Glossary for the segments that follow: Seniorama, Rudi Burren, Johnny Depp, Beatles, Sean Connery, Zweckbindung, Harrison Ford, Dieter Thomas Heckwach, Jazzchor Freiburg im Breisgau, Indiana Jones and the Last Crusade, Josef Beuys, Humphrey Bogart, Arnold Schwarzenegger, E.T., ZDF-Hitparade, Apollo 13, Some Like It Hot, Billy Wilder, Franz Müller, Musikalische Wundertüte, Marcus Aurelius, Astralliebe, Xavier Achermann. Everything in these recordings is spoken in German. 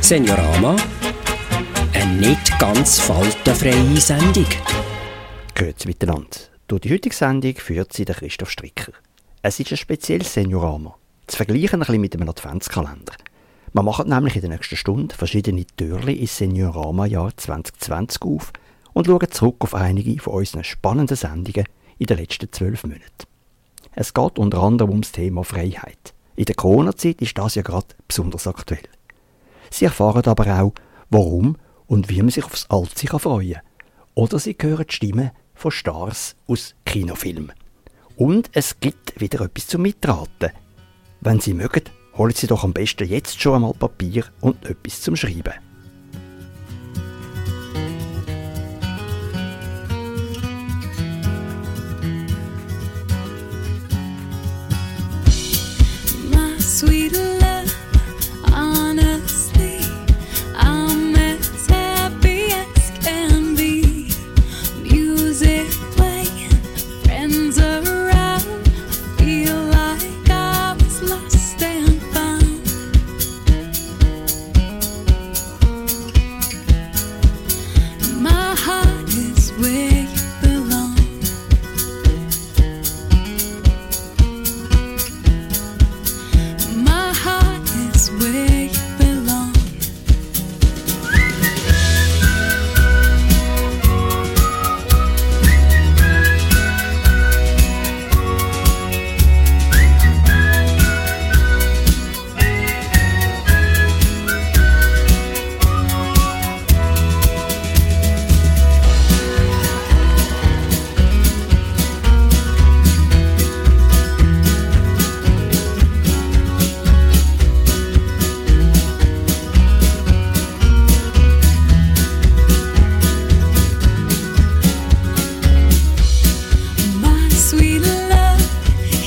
Seniorama, eine nicht ganz faltenfreie Sendung. Geht's miteinander. Durch die heutige Sendung führt sie Christoph Stricker. Es ist ein spezielles Seniorama. Zu vergleichen ein bisschen mit einem Adventskalender. Man macht nämlich in der nächsten Stunde verschiedene Türchen ins Seniorama-Jahr 2020 auf und schauen zurück auf einige von unseren spannenden Sendungen in den letzten 12 Monaten. Es geht unter anderem um das Thema Freiheit. In der Corona-Zeit ist das ja gerade besonders aktuell. Sie erfahren aber auch, warum und wie man sich aufs Alter freuen kann. Oder sie hören die Stimmen von Stars aus Kinofilmen. Und es gibt wieder etwas zum Mitraten. Wenn Sie mögen, holen Sie doch am besten jetzt schon einmal Papier und etwas zum Schreiben. My sweet love, honestly, I'm as happy as can be. Music playing, friends around, I feel like I was lost and found. My heart is where you belong. My heart is where you belong. My sweet love,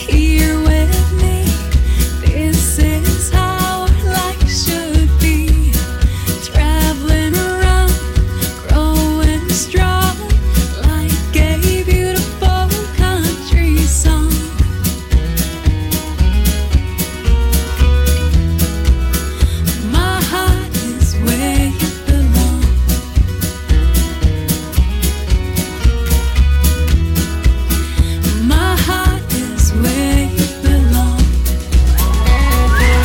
here with me. This is how our life should be. Traveling around, growing strong, like a beautiful country song. My heart is where you belong. My heart is where you belong.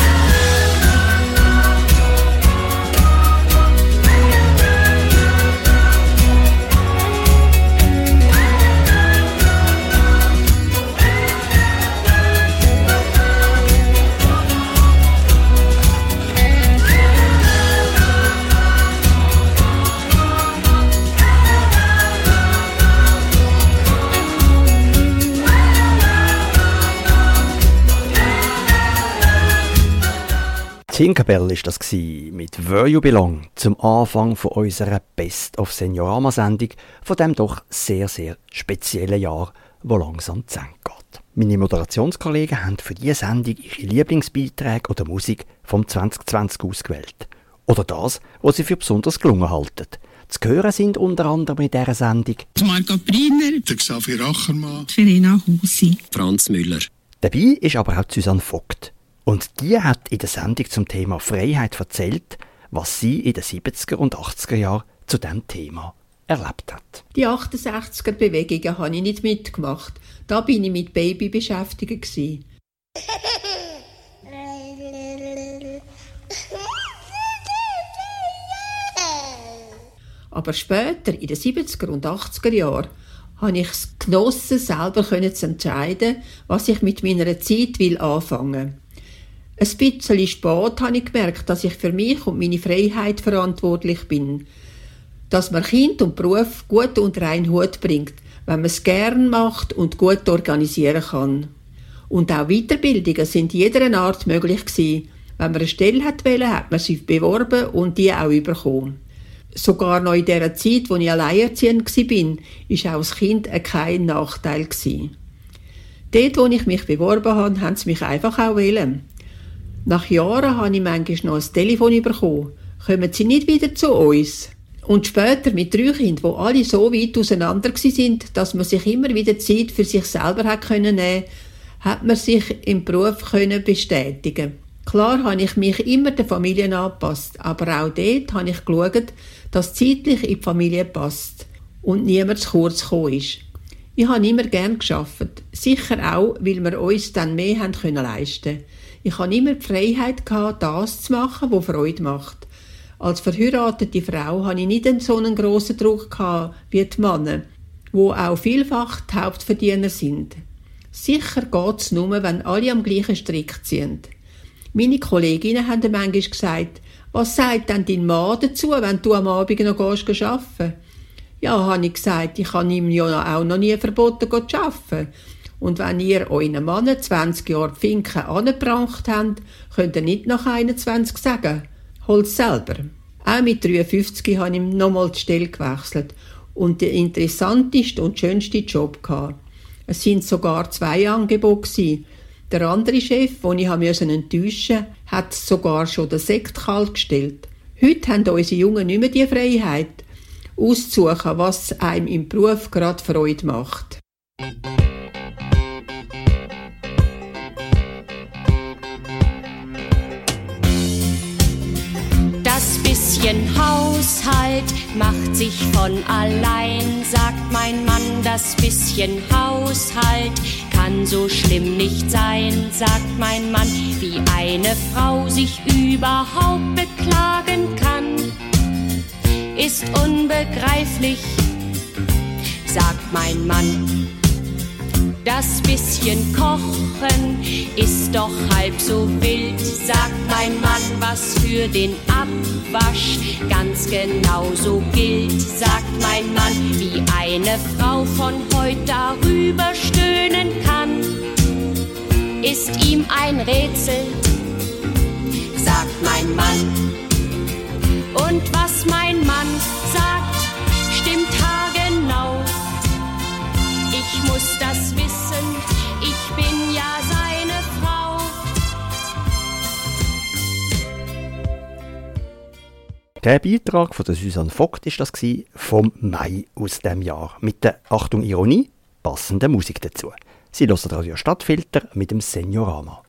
Tinkerbell war das mit «Where You Belong» zum Anfang von unserer Best-of-Seniorama-Sendung von dem doch sehr, sehr speziellen Jahr, wo langsam zu Ende geht. Meine Moderationskollegen haben für diese Sendung ihre Lieblingsbeiträge oder Musik vom 2020 ausgewählt. Oder das, was sie für besonders gelungen halten. Zu hören sind unter anderem in dieser Sendung Margot Briner, der Xavier Achermann, Verena Huusi, Franz Müller. Dabei ist aber auch Susanne Vogt. Und die hat in der Sendung zum Thema Freiheit erzählt, was sie in den 70er und 80er Jahren zu diesem Thema erlebt hat. Die 68er-Bewegungen habe ich nicht mitgemacht. Da war ich mit Baby beschäftigt. Aber später, in den 70er und 80er Jahren, habe ich es genossen, selber zu entscheiden, was ich mit meiner Zeit anfangen will. Ein bisschen spät habe ich gemerkt, dass ich für mich und meine Freiheit verantwortlich bin. Dass man Kind und Beruf gut unter einen Hut bringt, wenn man es gern macht und gut organisieren kann. Und auch Weiterbildungen sind jeder Art möglich gewesen. Wenn man eine Stelle wollte, hat man sich beworben und die auch bekommen. Sogar noch in der Zeit, als ich alleinerziehend war, war auch als Kind kein Nachteil gewesen. Dort, wo ich mich beworben habe, haben sie mich einfach auch wählen. Nach Jahren habe ich manchmal noch ein Telefon bekommen. Kommen Sie nicht wieder zu uns? Und später mit 3 Kindern, die alle so weit auseinander waren, dass man sich immer wieder Zeit für sich selber nehmen konnte, hat man sich im Beruf bestätigen Klar habe ich mich immer der Familie angepasst, aber auch dort habe ich geschaut, dass zeitlich in die Familie passt und niemand zu kurz gekommen ist. Ich habe immer gerne gearbeitet, sicher auch, weil wir uns dann mehr haben können leisten. Ich hatte immer die Freiheit, das zu machen, was Freude macht. Als verheiratete Frau hatte ich nicht so einen grossen Druck wie die Männer, die auch vielfach die Hauptverdiener sind. Sicher geht es nur, wenn alle am gleichen Strick ziehen. Meine Kolleginnen haben manchmal gesagt, was sagt denn dein Mann dazu, wenn du am Abend noch arbeiten gehst? Ja, habe ich gesagt, ich habe ihm ja auch noch nie verboten zu arbeiten. Und wenn ihr euren Mann 20 Jahre die Finken angebracht habt, könnt ihr nicht nach 21 sagen, hol's selber. Auch mit 53 habe ich nochmal die Stelle gewechselt und den interessantesten und schönsten Job gehabt. Es waren sogar 2 Angebote gewesen. Der andere Chef, den ich enttäuschen musste, hat sogar schon den Sekt kalt gestellt. Heute haben unsere Jungen nicht mehr die Freiheit, auszusuchen, was einem im Beruf gerade Freude macht. Das bisschen Haushalt macht sich von allein, sagt mein Mann. Das bisschen Haushalt kann so schlimm nicht sein, sagt mein Mann. Wie eine Frau sich überhaupt beklagen kann, ist unbegreiflich, sagt mein Mann. Das bisschen Kochen ist doch halb so wild, sagt mein Mann. Was für den Abwasch ganz genau so gilt, sagt mein Mann. Wie eine Frau von heute darüber stöhnen kann, ist ihm ein Rätsel, sagt mein Mann. Und was mein Mann sagt, stimmt haargenau. Ich muss das wissen, ich bin ja seine Frau. Der Beitrag von der Susanne Vogt war das vom Mai aus diesem Jahr. Mit der, Achtung Ironie, passenden Musik dazu. Sie hören Radio Stadtfilter mit dem Seniorama.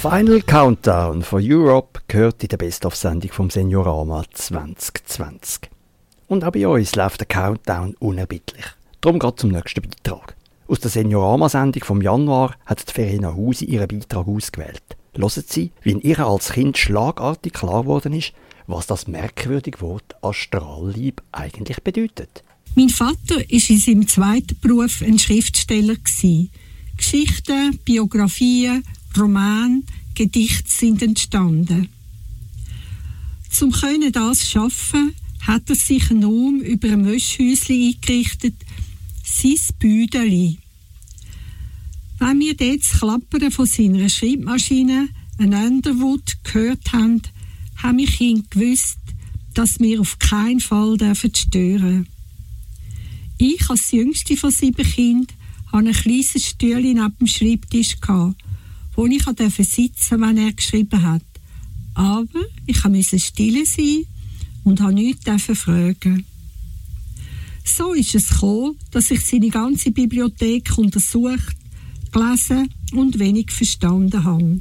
Final Countdown for Europe gehört in der Best-of-Sendung vom Seniorama 2020. Und auch bei uns läuft der Countdown unerbittlich. Darum geht zum nächsten Beitrag. Aus der Seniorama-Sendung vom Januar hat Verena Huusi ihren Beitrag ausgewählt. Hören Sie, wie in ihr als Kind schlagartig klar geworden ist, was das merkwürdige Wort Astralliebe eigentlich bedeutet. Mein Vater war in seinem zweiten Beruf ein Schriftsteller. Geschichten, Biografien, Romane, Gedichte sind entstanden. Zum Können das schaffen, hat er sich einen Raum über ein Wäschhäuschen eingerichtet, sein Büdeli. Wenn wir dort das Klappern von seiner Schreibmaschine, ein Underwood, gehört haben, habe ich ihn gewusst, dass wir auf keinen Fall stören dürfen. Ich, als jüngste von 7 Kindern, hatte ein kleines Stühle neben dem Schreibtisch, wo ich sitzen durfte, wenn er geschrieben hat. Aber ich musste still sein und durfte nichts fragen. So ist es gekommen, dass ich seine ganze Bibliothek untersucht, gelesen und wenig verstanden habe.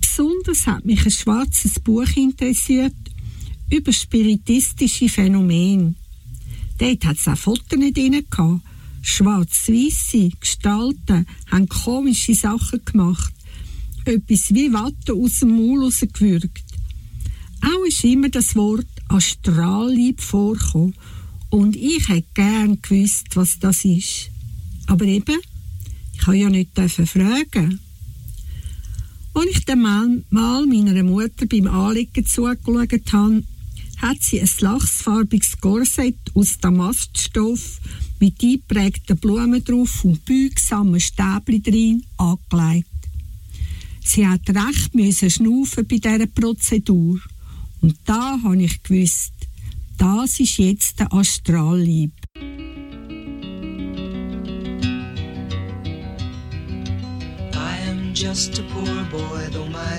Besonders hat mich ein schwarzes Buch interessiert über spiritistische Phänomene. Dort hatte es auch Fotos drin. Schwarz-weisse Gestalten haben komische Sachen gemacht. Etwas wie Watte aus dem Maul rausgewürgt. Auch ist immer das Wort Astralliebe vorgekommen. Und ich hätte gern gewusst, was das ist. Aber eben, ich durfte ja nicht fragen. Als ich dann mal meiner Mutter beim Anlegen zugeschaut habe, hat sie ein lachsfarbiges Korsett aus Damaststoff mit eingeprägten Blumen drauf und beugsamen Stäbchen drin angelegt. Sie hat recht müssen schnaufen bei dieser Prozedur. Und da habe ich gewusst, das ist jetzt der Astralliebe. Just a poor boy, though my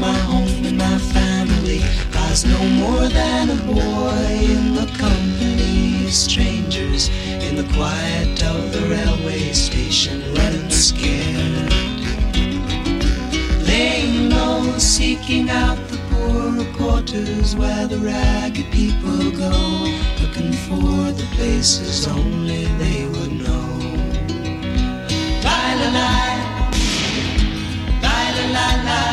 My home and my family, I was no more than a boy in the company of strangers, in the quiet of the railway station, running scared. Laying low, seeking out the poorer quarters where the ragged people go, looking for the places only they would know. Bye-la-la, bye-la-la-la.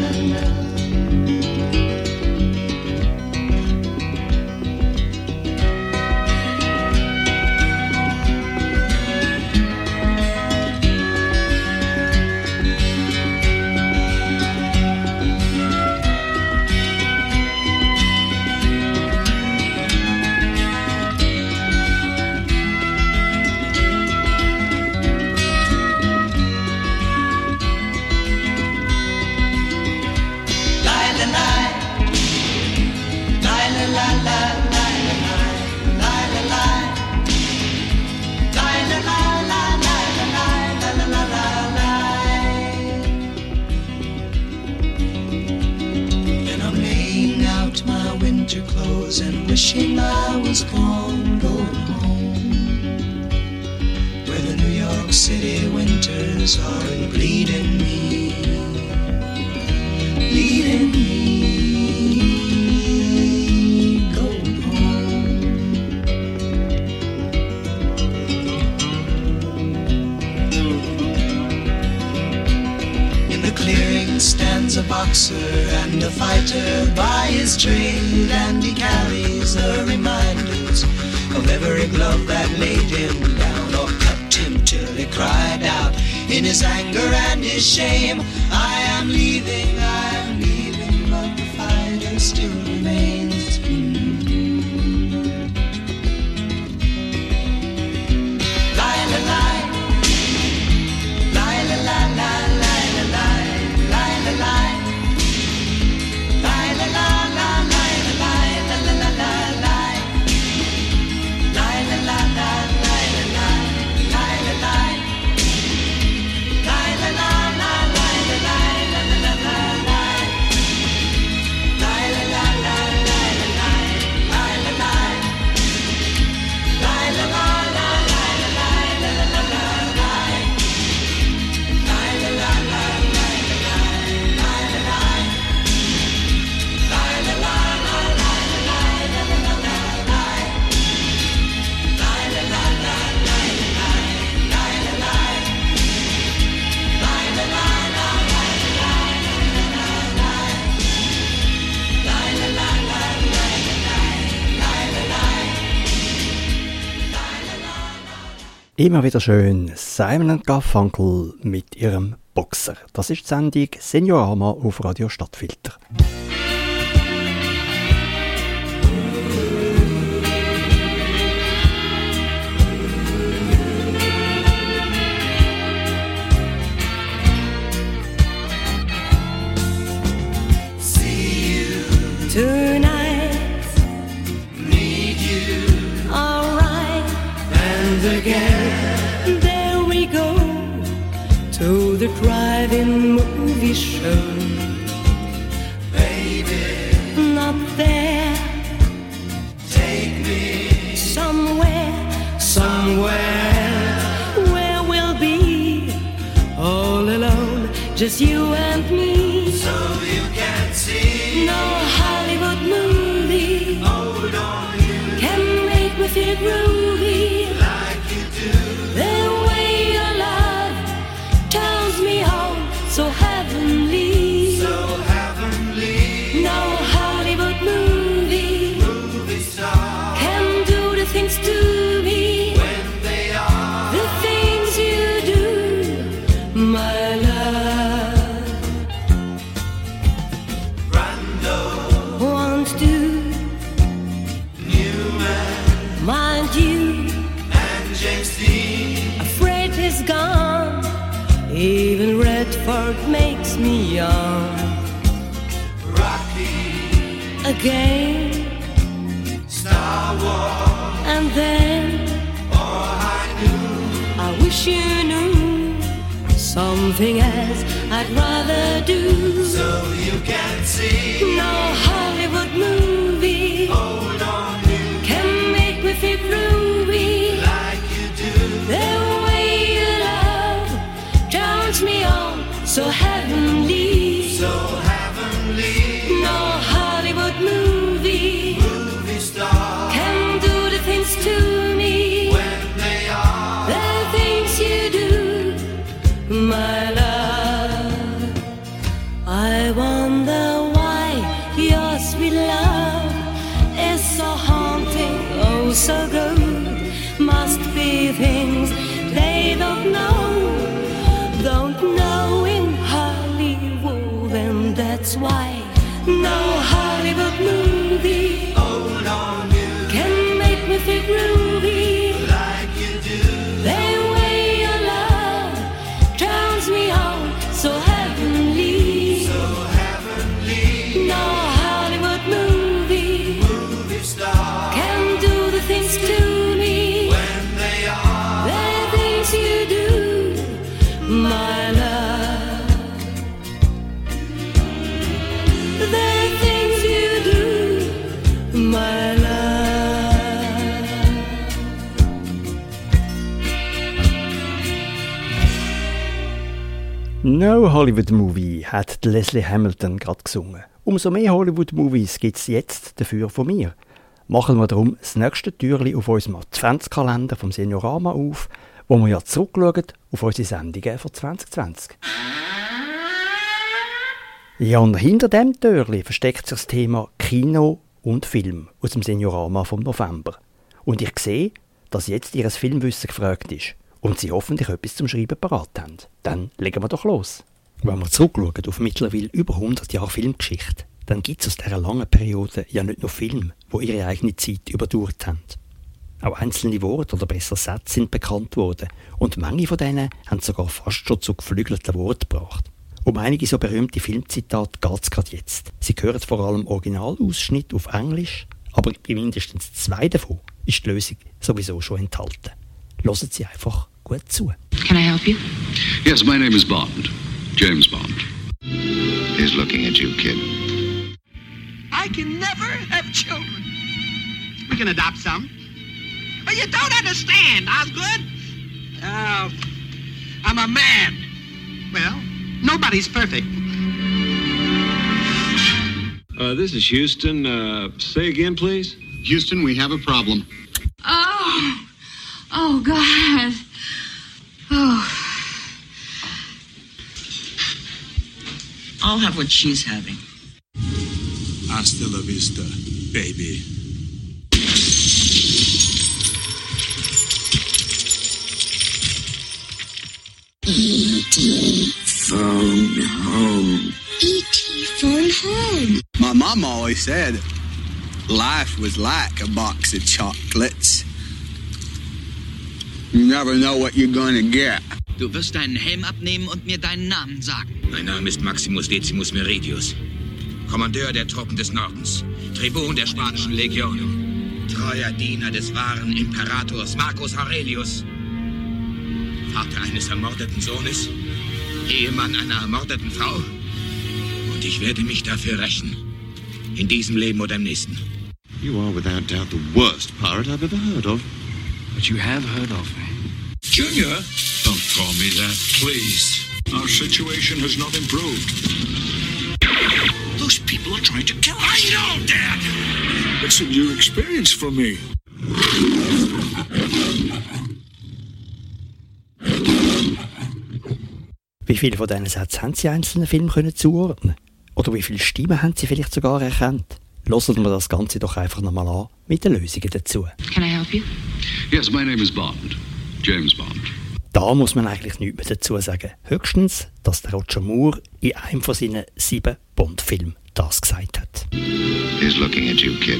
la la. And wishing I was gone, going home, where the New York City winters are bleeding me, bleeding me, going home. man stands a boxer and a fighter by his trade, and he carries the reminders of every glove that laid him down or cut him till he cried out in his anger and his shame, I am leaving, but the fighter still remains. Immer wieder schön, Simon & Garfunkel mit ihrem Boxer. Das ist die Sendung Seniorama auf Radio Stadtfilter. See you tonight, need you, all right, and again. To the drive-in movie show, baby, not there. Take me somewhere, somewhere where we'll be all alone, just you and me, so you can see no Hollywood movie. Hold on, you can make me feel groovy like you do. There so heavenly, so heavenly. No Hollywood movie star can do the things to me when they are the things you do, my love. Brando, 1, 2, Newman, mind you, and James Dean. Afraid he's gone. Even Redford makes me young. Rocky again, Star Wars, and then all I knew. I wish you knew something else I'd rather do. So you can see no Hollywood movie. Hold on, you can make me feel groovy like you do. There me on so heavenly, so heavenly. No Hollywood movie star can do the things to me when they are the things you do, my love. I wonder why your sweet love is so haunting, oh so good. Must be things they don't know. Don't know in Hollywood, and that's why no Hollywood movie, hold on, you can make me feel groovy like you do. The way your love drowns me out so heavenly, so heavenly. No Hollywood movie star can do the things to. No Hollywood Movie hat Leslie Hamilton gerade gesungen. Umso mehr Hollywood Movies gibt es jetzt dafür von mir. Machen wir darum das nächste Türchen auf unserem Adventskalender vom Seniorama auf, wo wir ja zurückschauen auf unsere Sendungen von 2020. Ja, und hinter dem Türchen versteckt sich das Thema Kino und Film aus dem Seniorama vom November. Und ich sehe, dass jetzt Ihr Filmwissen gefragt ist und Sie hoffentlich etwas zum Schreiben parat haben. Dann legen wir doch los. Wenn wir zurückschauen auf mittlerweile über 100 Jahre Filmgeschichte, dann gibt es aus dieser langen Periode ja nicht nur Filme, die ihre eigene Zeit überdauert haben. Auch einzelne Worte oder besser Sätze sind bekannt worden und manche von denen haben sogar fast schon zu geflügelten Worten gebracht. Um einige so berühmte Filmzitate geht es gerade jetzt. Sie hören vor allem Originalausschnitte auf Englisch, aber bei mindestens zwei davon ist die Lösung sowieso schon enthalten. Hören Sie einfach gut zu. Can I help you? Yes, my name is Bond. James Bond. He's looking at you, kid. I can never have children. We can adopt some. But you don't understand, Osgood. I'm a man. Well, nobody's perfect. This is Houston. Say again, please. Houston, we have a problem. Oh, God. Oh. I'll have what she's having. Hasta la vista, baby. E.T. phone home. E.T. phone home. My mom always said life was like a box of chocolates. You never know what you're gonna get. Du wirst deinen Helm abnehmen und mir deinen Namen sagen. Mein Name ist Maximus Decimus Meridius, Kommandeur der Truppen des Nordens, Tribun der spanischen Legion, treuer Diener des wahren Imperators Marcus Aurelius, Vater eines ermordeten Sohnes, Ehemann einer ermordeten Frau, und ich werde mich dafür rächen. In diesem Leben oder im nächsten. You are without doubt the worst pirate I've ever heard of. But you have heard of me. Junior? Don't call me that, please. Our situation has not improved. Those people are trying to kill us. I know, Dad! It's a new experience for me. Wie viele von diesen Sätzen haben Sie einzelnen Filmen können zuordnen? Oder wie viele Stimmen haben Sie vielleicht sogar erkannt? Hören wir das Ganze doch einfach nochmal an mit den Lösungen dazu. Can I help you? Yes, my name is Bond. James Bond. Da muss man eigentlich nichts mehr dazu sagen. Höchstens, dass der Roger Moore in einem von seinen 7 Bond-Filmen das gesagt hat. He's looking at you, kid.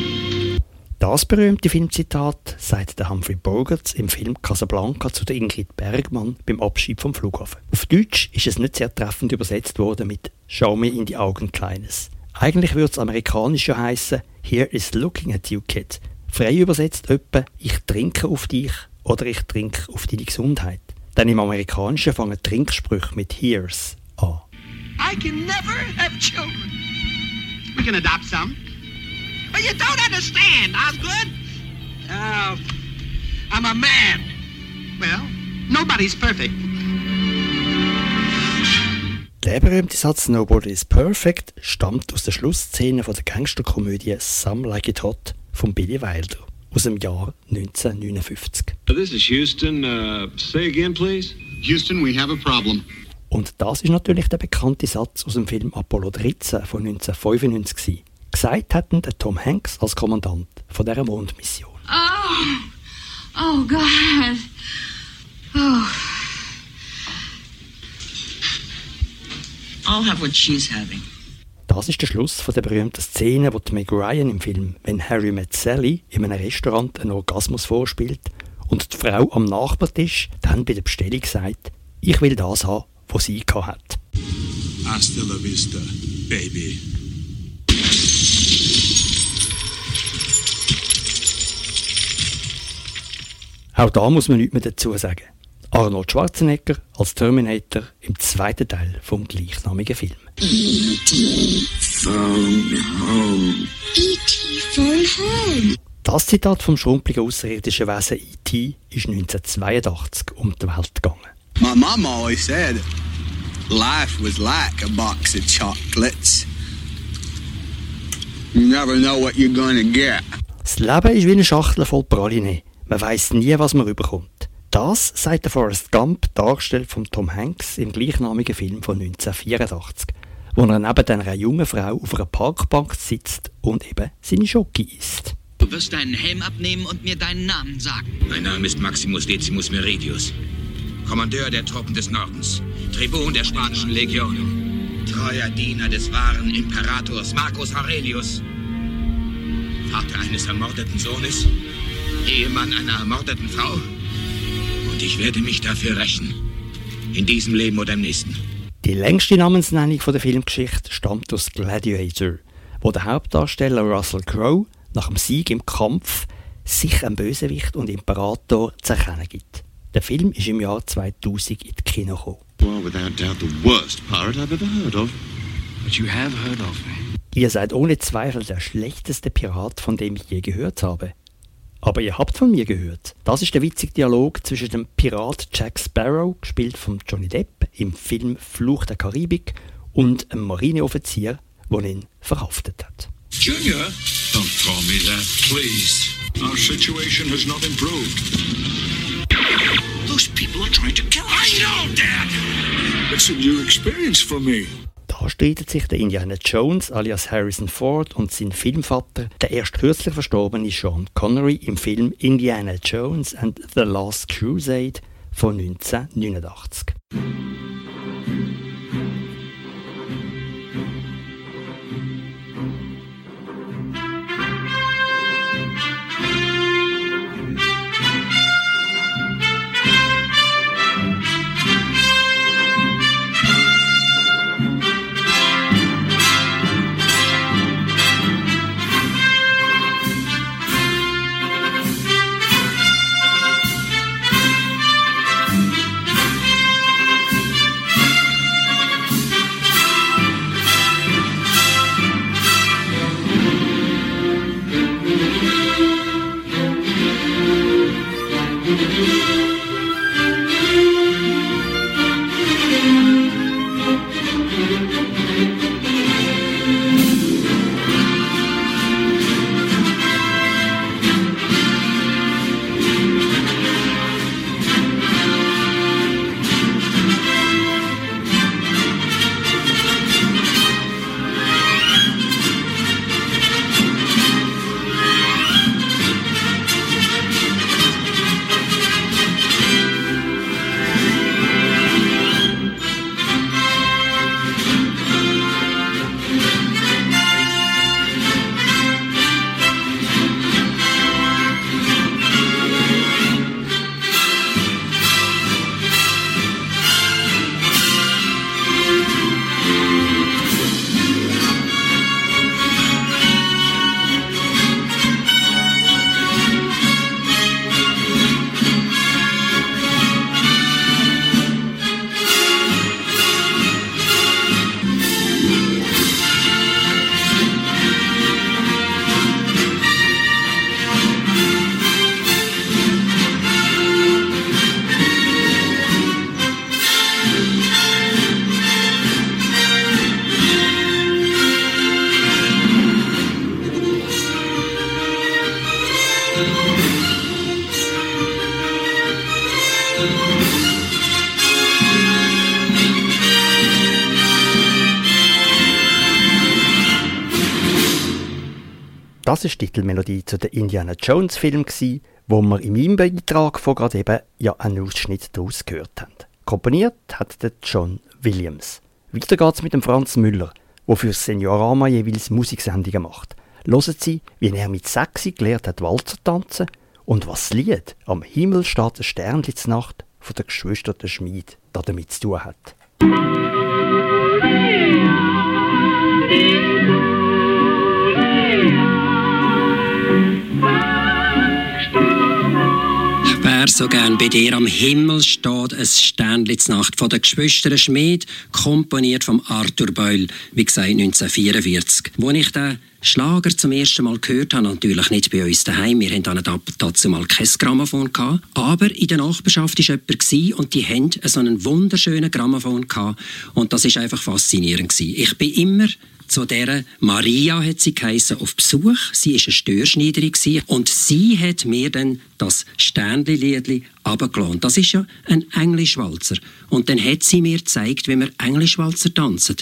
Das berühmte Filmzitat sagt der Humphrey Bogart im Film Casablanca zu der Ingrid Bergmann beim Abschied vom Flughafen. Auf Deutsch ist es nicht sehr treffend übersetzt worden mit «Schau mir in die Augen, Kleines». Eigentlich würde es amerikanisch ja heissen «Here is looking at you, kid». Frei übersetzt etwa «Ich trinke auf dich» oder «Ich trinke auf deine Gesundheit». Denn im Amerikanischen fangen Trinksprüche mit «Here's» an. I can never have children. We can adopt some. But you don't understand, Osgood. I'm a man. Well, nobody's perfect. Der berühmte Satz «Nobody is perfect» stammt aus der Schlussszene von der Gangsterkomödie «Some Like It Hot» von Billy Wilder aus dem Jahr 1959. This is Houston. Say again, please. Houston, we have a problem. Und das ist natürlich der bekannte Satz aus dem Film Apollo 13 von 1995 gewesen. Gesagt hatten der Tom Hanks als Kommandant von dieser Mondmission. Oh Gott. Oh. I'll have what she's having. Das ist der Schluss von der berühmten Szene, wo die Meg Ryan im Film «When Harry Met Sally» in einem Restaurant einen Orgasmus vorspielt und die Frau am Nachbartisch dann bei der Bestellung sagt, ich will das haben, was sie hat. Hasta la vista, baby. Auch da muss man nichts mehr dazu sagen. Arnold Schwarzenegger als Terminator im zweiten Teil vom gleichnamigen Film. E.T. phone home. E.T. phone home. Das Zitat vom schrumpeligen außerirdischen Wesen E.T. ist 1982 die Welt gegangen. My mom always said, life was like a box of chocolates. You never know what you're gonna get. Das Leben ist wie eine Schachtel voll Praline. Man weiss nie, was man überkommt. Das sagt der Forrest Gump, dargestellt von Tom Hanks im gleichnamigen Film von 1984, wo er neben einer jungen Frau auf einer Parkbank sitzt und eben seine Schoki isst. Du wirst deinen Helm abnehmen und mir deinen Namen sagen. Mein Name ist Maximus Decimus Meridius, Kommandeur der Truppen des Nordens, Tribun der spanischen Legion, treuer Diener des wahren Imperators Marcus Aurelius, Vater eines ermordeten Sohnes, Ehemann einer ermordeten Frau, und ich werde mich dafür rächen, in diesem Leben oder im nächsten. Die längste Namensnennung von der Filmgeschichte stammt aus Gladiator, wo der Hauptdarsteller Russell Crowe nach dem Sieg im Kampf sich einem Bösewicht und Imperator zu erkennen gibt. Der Film ist im Jahr 2000 in die Kino gekommen. Well, without doubt the worst pirate I've ever heard of. But you have heard of me. Ihr seid ohne Zweifel der schlechteste Pirat, von dem ich je gehört habe. Aber ihr habt von mir gehört. Das ist der witzige Dialog zwischen dem Pirat Jack Sparrow, gespielt von Johnny Depp, im Film «Fluch der Karibik», und einem Marineoffizier, der ihn verhaftet hat. Junior? Don't call me that, please. Our situation has not improved. Those people are trying to kill us. I know, Dad! It's a new experience for me. Da streitet sich der Indiana Jones alias Harrison Ford und sein Filmvater, der erst kürzlich verstorbene Sean Connery, im Film Indiana Jones and the Last Crusade von 1989. Das war die Titelmelodie zu den Indiana Jones Filmen, wo wir in meinem Beitrag von gerade eben ja einen Ausschnitt daraus gehört haben. Komponiert hat der John Williams. Weiter geht's mit dem Franz Müller, der für Seniorama jeweils Musiksendungen macht. Hören Sie, wie er mit 6 gelernt hat, Walzer tanzen und was das Lied «Am Himmel steht ein Sternli zur Nacht» von der Geschwister der Schmid damit zu tun hat. Wär so gern bei dir am Himmel steht ein Sternli zur Nacht von den Geschwistern Schmid, komponiert von Arthur Beul, wie gesagt 1944. Wo ich den Schlager zum ersten Mal gehört habe, natürlich nicht bei uns daheim. Wir hatten dazu mal kein Grammophon. Aber in der Nachbarschaft war jemand und die hatten so einen wunderschönen Grammophon. Und das war einfach faszinierend. Ich bin immer zu dieser Maria, hat sie geheissen, auf Besuch. Sie war eine Störschneiderin und sie hat mir dann das Sternli-Liedli runtergelassen. Das ist ja ein Englischwalzer. Und dann hat sie mir gezeigt, wie man Englischwalzer tanzen.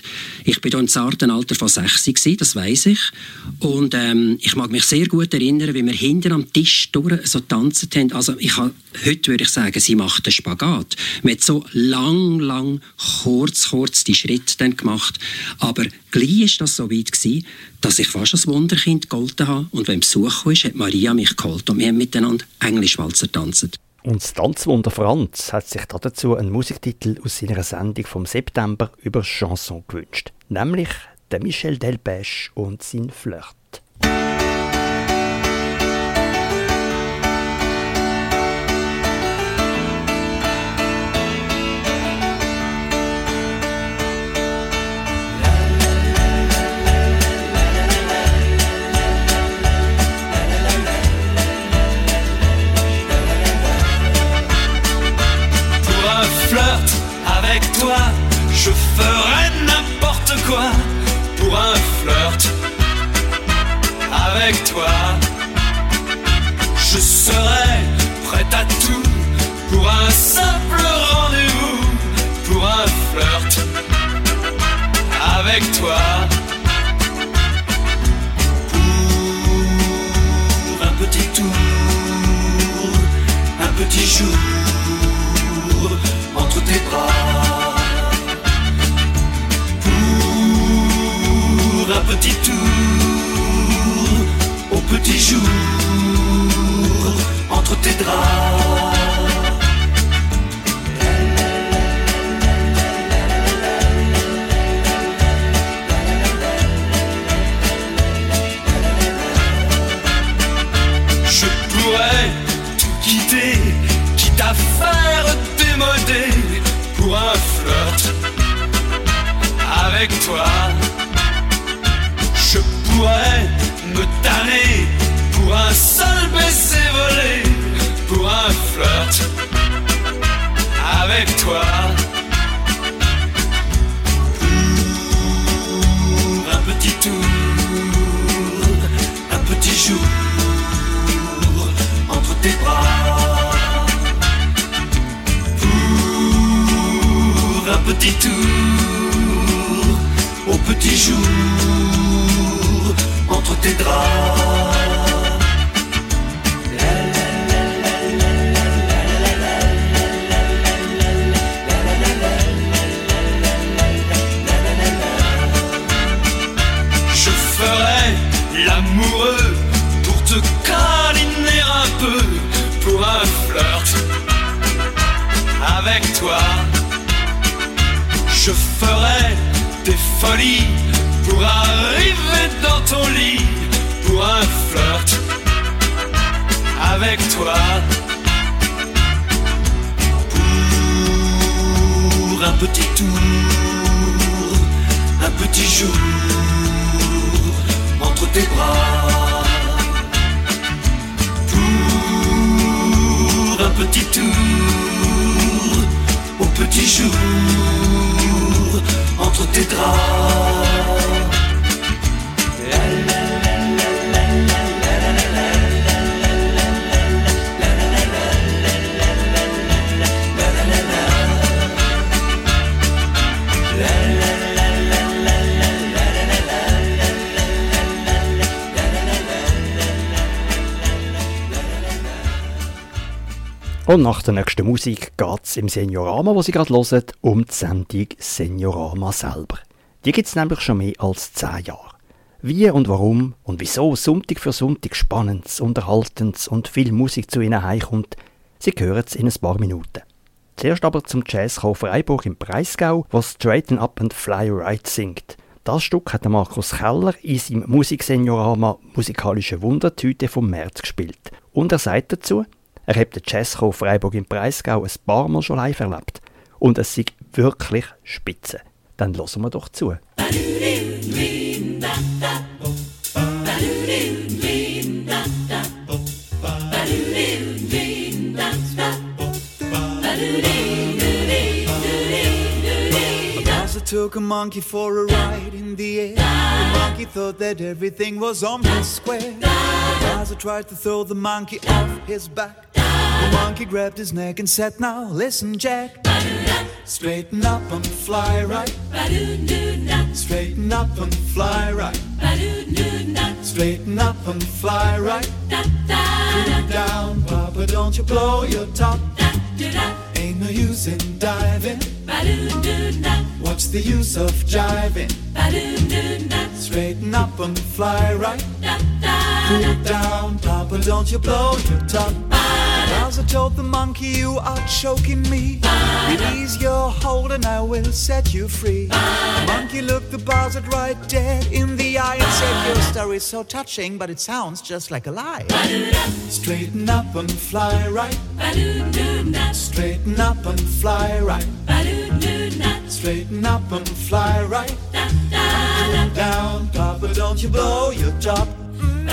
Ich war da im zarten Alter von 6, das weiss ich. Und ich mag mich sehr gut erinnern, wie wir hinten am Tisch durch so tanzen haben. Also heute würde ich sagen, sie macht einen Spagat. Man hat so lang, kurz die Schritte dann gemacht. Aber gleich war das so weit gewesen, dass ich fast als Wunderkind gehalten habe. Und wenn Besuch kam, hat Maria mich geholt und wir haben miteinander Englischwalzer getanzt. Und das Tanzwunder Franz hat sich dazu einen Musiktitel aus seiner Sendung vom September über Chanson gewünscht. Nämlich der Michel Delpech und sein Flirt. Je ferai n'importe quoi pour un flirt avec toi. Je serai prête à tout pour un simple rendez-vous, pour un flirt avec toi. Pour un petit tour, un petit jour entre tes bras. Un petit tour au petit jour entre tes draps. Je pourrais tout quitter, quitte à faire démoder pour un flirt avec toi. Je pourrais me tanner pour un seul baiser volé, pour un flirt avec toi. Pour un petit tour, un petit jour entre tes bras. Pour un petit tour au petit jour entre tes draps. Je ferai l'amoureux pour te câliner un peu, pour un flirt avec toi. Je ferai tes folies pour arriver dans ton lit, pour un flirt avec toi. Pour un petit tour, un petit jour entre tes bras. Pour un petit tour, au petit jour entre tes draps. Und nach der nächsten Musik geht es im Seniorama, wo Sie gerade hören, um die Sendung Seniorama selber. Die gibt es nämlich schon mehr als 10 Jahre. Wie und warum und wieso Sonntag für Sonntag Spannendes, Unterhaltendes und viel Musik zu Ihnen heimkommt, Sie hören es in ein paar Minuten. Zuerst aber zum Jazzchor Freiburg im Breisgau, wo Straighten Up and Fly Right singt. Das Stück hat Markus Keller in seinem Musikseniorama «Musikalische Wundertüte» vom März gespielt. Und er sagt dazu: Er hat den Jazzchor Freiburg im Breisgau ein paar Mal schon live erlebt. Und es sei wirklich spitze. Dann hören wir doch zu. Once I took a monkey for a ride in the air. The monkey thought that everything was on the square. But as I tried to throw the monkey off his back, the monkey grabbed his neck and said, now listen, Jack. Straighten up and fly right. Straighten up and fly right. Straighten up and fly right. Cool down, Papa, don't you blow your top. Ain't no use in diving. What's the use of jiving? Straighten up and fly right. Cool down, Papa, don't you blow your top. As I told the monkey, you are choking me. Release your hold and I will set you free. The monkey looked the buzzard right dead in the eye and said, your story's so touching, but it sounds just like a lie. Straighten up and fly right. Straighten up and fly right. Straighten up and fly right. Cool down, Papa, don't you blow your top. Do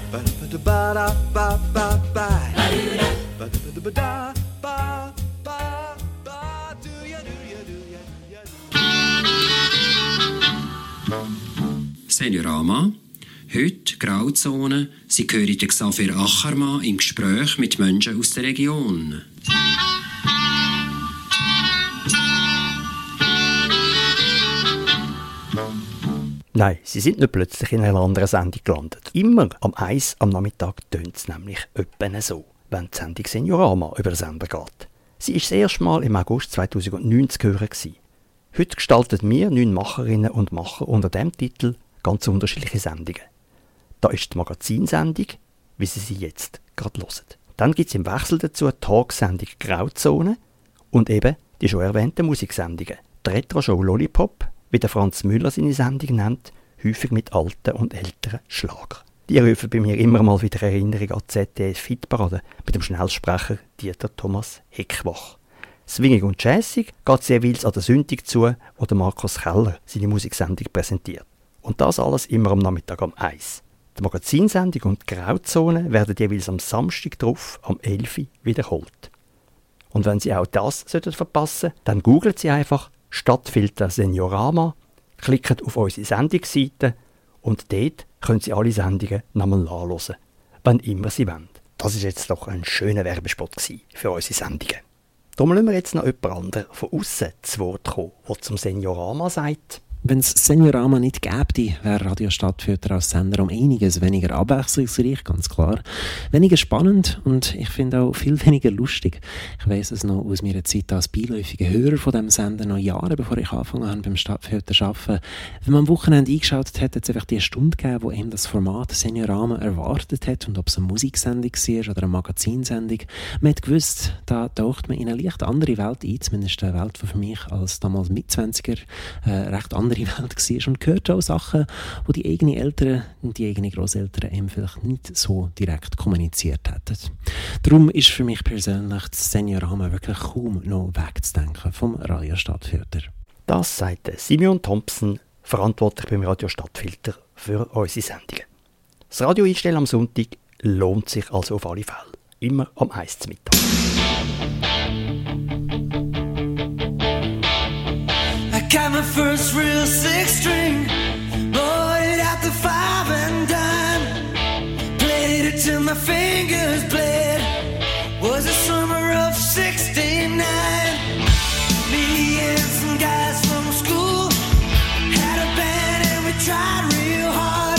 ba da ba da ba. Seniorama. Heute Grauzone. Sie hören Xavier Achermann im Gespräch mit Menschen aus der Region. Nein, sie sind nicht plötzlich in einer anderen Sendung gelandet. Immer am 1 am Nachmittag tönt es nämlich etwa so, wenn die Sendung Seniorama über den Sender geht. Sie war das erste Mal im August 2009 zu hören. Heute gestalten wir 9 Macherinnen und Macher unter dem Titel ganz unterschiedliche Sendungen. Da ist die Magazinsendung, wie sie jetzt gerade hören. Dann gibt es im Wechsel dazu die Talksendung Grauzone und eben die schon erwähnten Musiksendungen. Die Retro-Show Lollipop, wie der Franz Müller seine Sendung nennt, häufig mit alten und älteren Schlagern. Die rufen bei mir immer mal wieder Erinnerung an die ZDF-Hitparade mit dem Schnellsprecher Dieter Thomas Heckwach. Swingig und jazzig geht es jeweils an der Sündig zu, wo der Markus Keller seine Musiksendung präsentiert. Und das alles immer am Nachmittag am 1. Die Magazinsendung und die Grauzone werden jeweils am Samstag drauf, am 11. Uhr wiederholt. Und wenn Sie auch das verpassen sollten, dann googeln Sie einfach Stadtfilter Seniorama, klicken auf unsere Sendungsseite und dort können Sie alle Sendungen nochmal nachhören, wann immer Sie wollen. Das war jetzt doch ein schöner Werbespot für unsere Sendungen. Darum lassen wir jetzt noch jemand anderen von aussen zu Wort kommen, der zum Seniorama sagt. Wenn es Seniorama nicht gäbe, wäre Radio Stadtfilter als Sender um einiges weniger abwechslungsreich, ganz klar. Weniger spannend und ich finde auch viel weniger lustig. Ich weiss es noch aus meiner Zeit als beiläufiger Hörer von diesem Sender, noch Jahre bevor ich angefangen habe beim Stadtfilter zu arbeiten. Wenn man am Wochenende eingeschaltet hat, hat es einfach die Stunde gegeben, wo einem das Format Seniorama erwartet hat und ob es eine Musiksendung war oder eine Magazinsendung. Man hat gewusst, da taucht man in eine leicht andere Welt ein, zumindest eine Welt, die für mich als damals Mitzwanziger recht anders Welt war und gehört auch Sachen, die die eigenen Eltern und die eigenen Grosseltern eben vielleicht nicht so direkt kommuniziert hätten. Darum ist für mich persönlich das Seniorama wirklich kaum noch wegzudenken vom Radio Stadtfilter. Das sagt Simeon Thompson, verantwortlich beim Radio Stadtfilter für unsere Sendungen. Das Radio einstellen am Sonntag lohnt sich also auf alle Fälle. Immer am 1. zum Mittag. Got my first real 6-string, bought it at the 5 and dime. Played it till my fingers bled. Was the summer of 69. Me and some guys from school had a band and we tried real hard.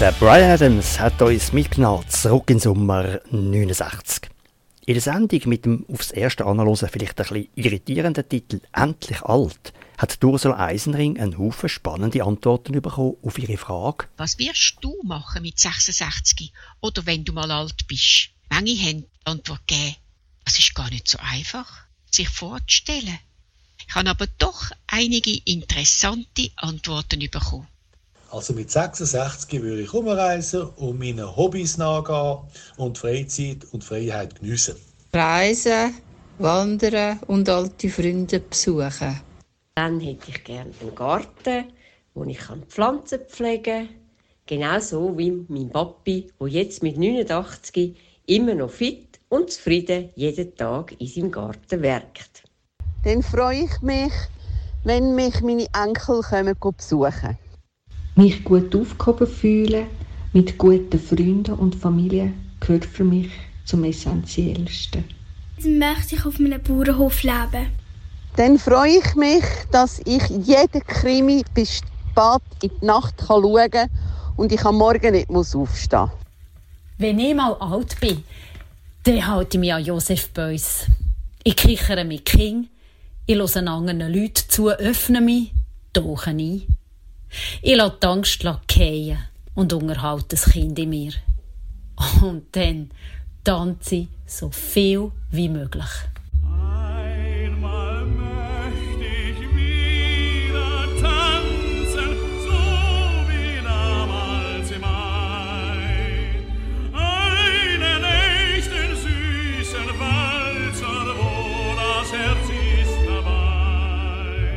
Der Bryan Adams hat uns mitgenommen zurück in den Sommer 69. In der Sendung mit dem aufs erste Anhören vielleicht ein bisschen irritierenden Titel «Endlich alt» hat Ursula Eisenring einen Haufen spannende Antworten bekommen auf ihre Frage «Was wirst du machen mit 66 oder wenn du mal alt bist?» Manche haben die Antwort gegeben, es ist gar nicht so einfach, sich vorzustellen. Ich habe aber doch einige interessante Antworten bekommen. Also mit 66 würde ich umreisen und meinen Hobbys nachgehen und Freizeit und Freiheit geniessen. Reisen, wandern und alte Freunde besuchen. Dann hätte ich gerne einen Garten, wo ich Pflanzen pflegen kann. Genauso wie mein Papi, der jetzt mit 89 immer noch fit und zufrieden jeden Tag in seinem Garten werkt. Dann freue ich mich, wenn mich meine Enkel kommen besuchen können. Mich gut aufgehoben fühlen, mit guten Freunden und Familie, gehört für mich zum Essentiellsten. Dann möchte ich auf meinem Bauernhof leben. Dann freue ich mich, dass ich jeden Krimi bis spät in die Nacht schauen kann und ich am Morgen nicht aufstehen muss. Wenn ich mal alt bin, dann halte ich mich an Josef Beuys. Ich kichere mit King, ich höre anderen Leuten zu, öffne mich, tauche ein. Ich lasse die Angst fallen und unterhalte das Kind in mir. Und dann tanze ich so viel wie möglich. Einmal möchte ich wieder tanzen, so wie damals im Mai. Einen echten süßen Walzer, wo das Herz ist dabei.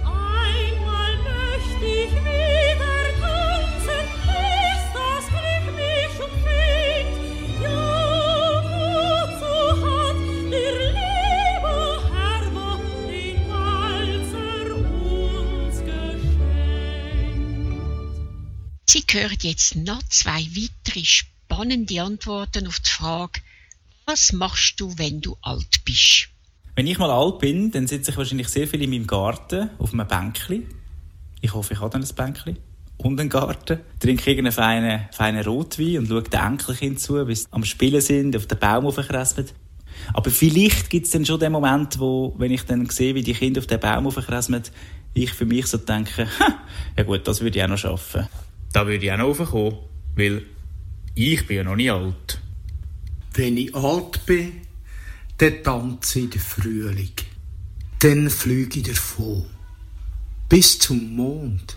Einmal möchte ich wieder tanzen, bis das Glück mich umfängt. Ja, wozu hat der liebe Herr noch den Walzer uns geschenkt? Sie hören jetzt noch zwei weitere spannende Antworten auf die Frage, was machst du, wenn du alt bist? Wenn ich mal alt bin, dann sitze ich wahrscheinlich sehr viel in meinem Garten auf einem Bänkli. Ich hoffe, ich habe dann ein Bänkli und einen Garten. Trinke irgendeinen feinen Rotwein und schaue den Enkelkind zu, wie sie am Spielen sind, auf den Baum hochkresseln. Aber vielleicht gibt es dann schon den Moment, wo, wenn ich dann sehe, wie die Kinder auf den Baum hochkresseln, ich für mich so denke, ja gut, das würde ich auch noch schaffen. Da würde ich auch noch hochkommen, weil ich bin ja noch nicht alt. Wenn ich alt bin, dann tanze ich den Frühling. Dann fliege ich davon. Bis zum Mond.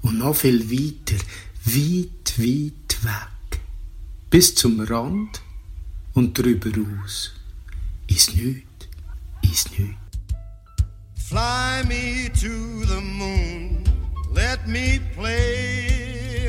Und noch viel weiter. Weit, weit weg. Bis zum Rand und drüber raus. Ist nichts. Ist nichts. Fly me to the moon. Let me play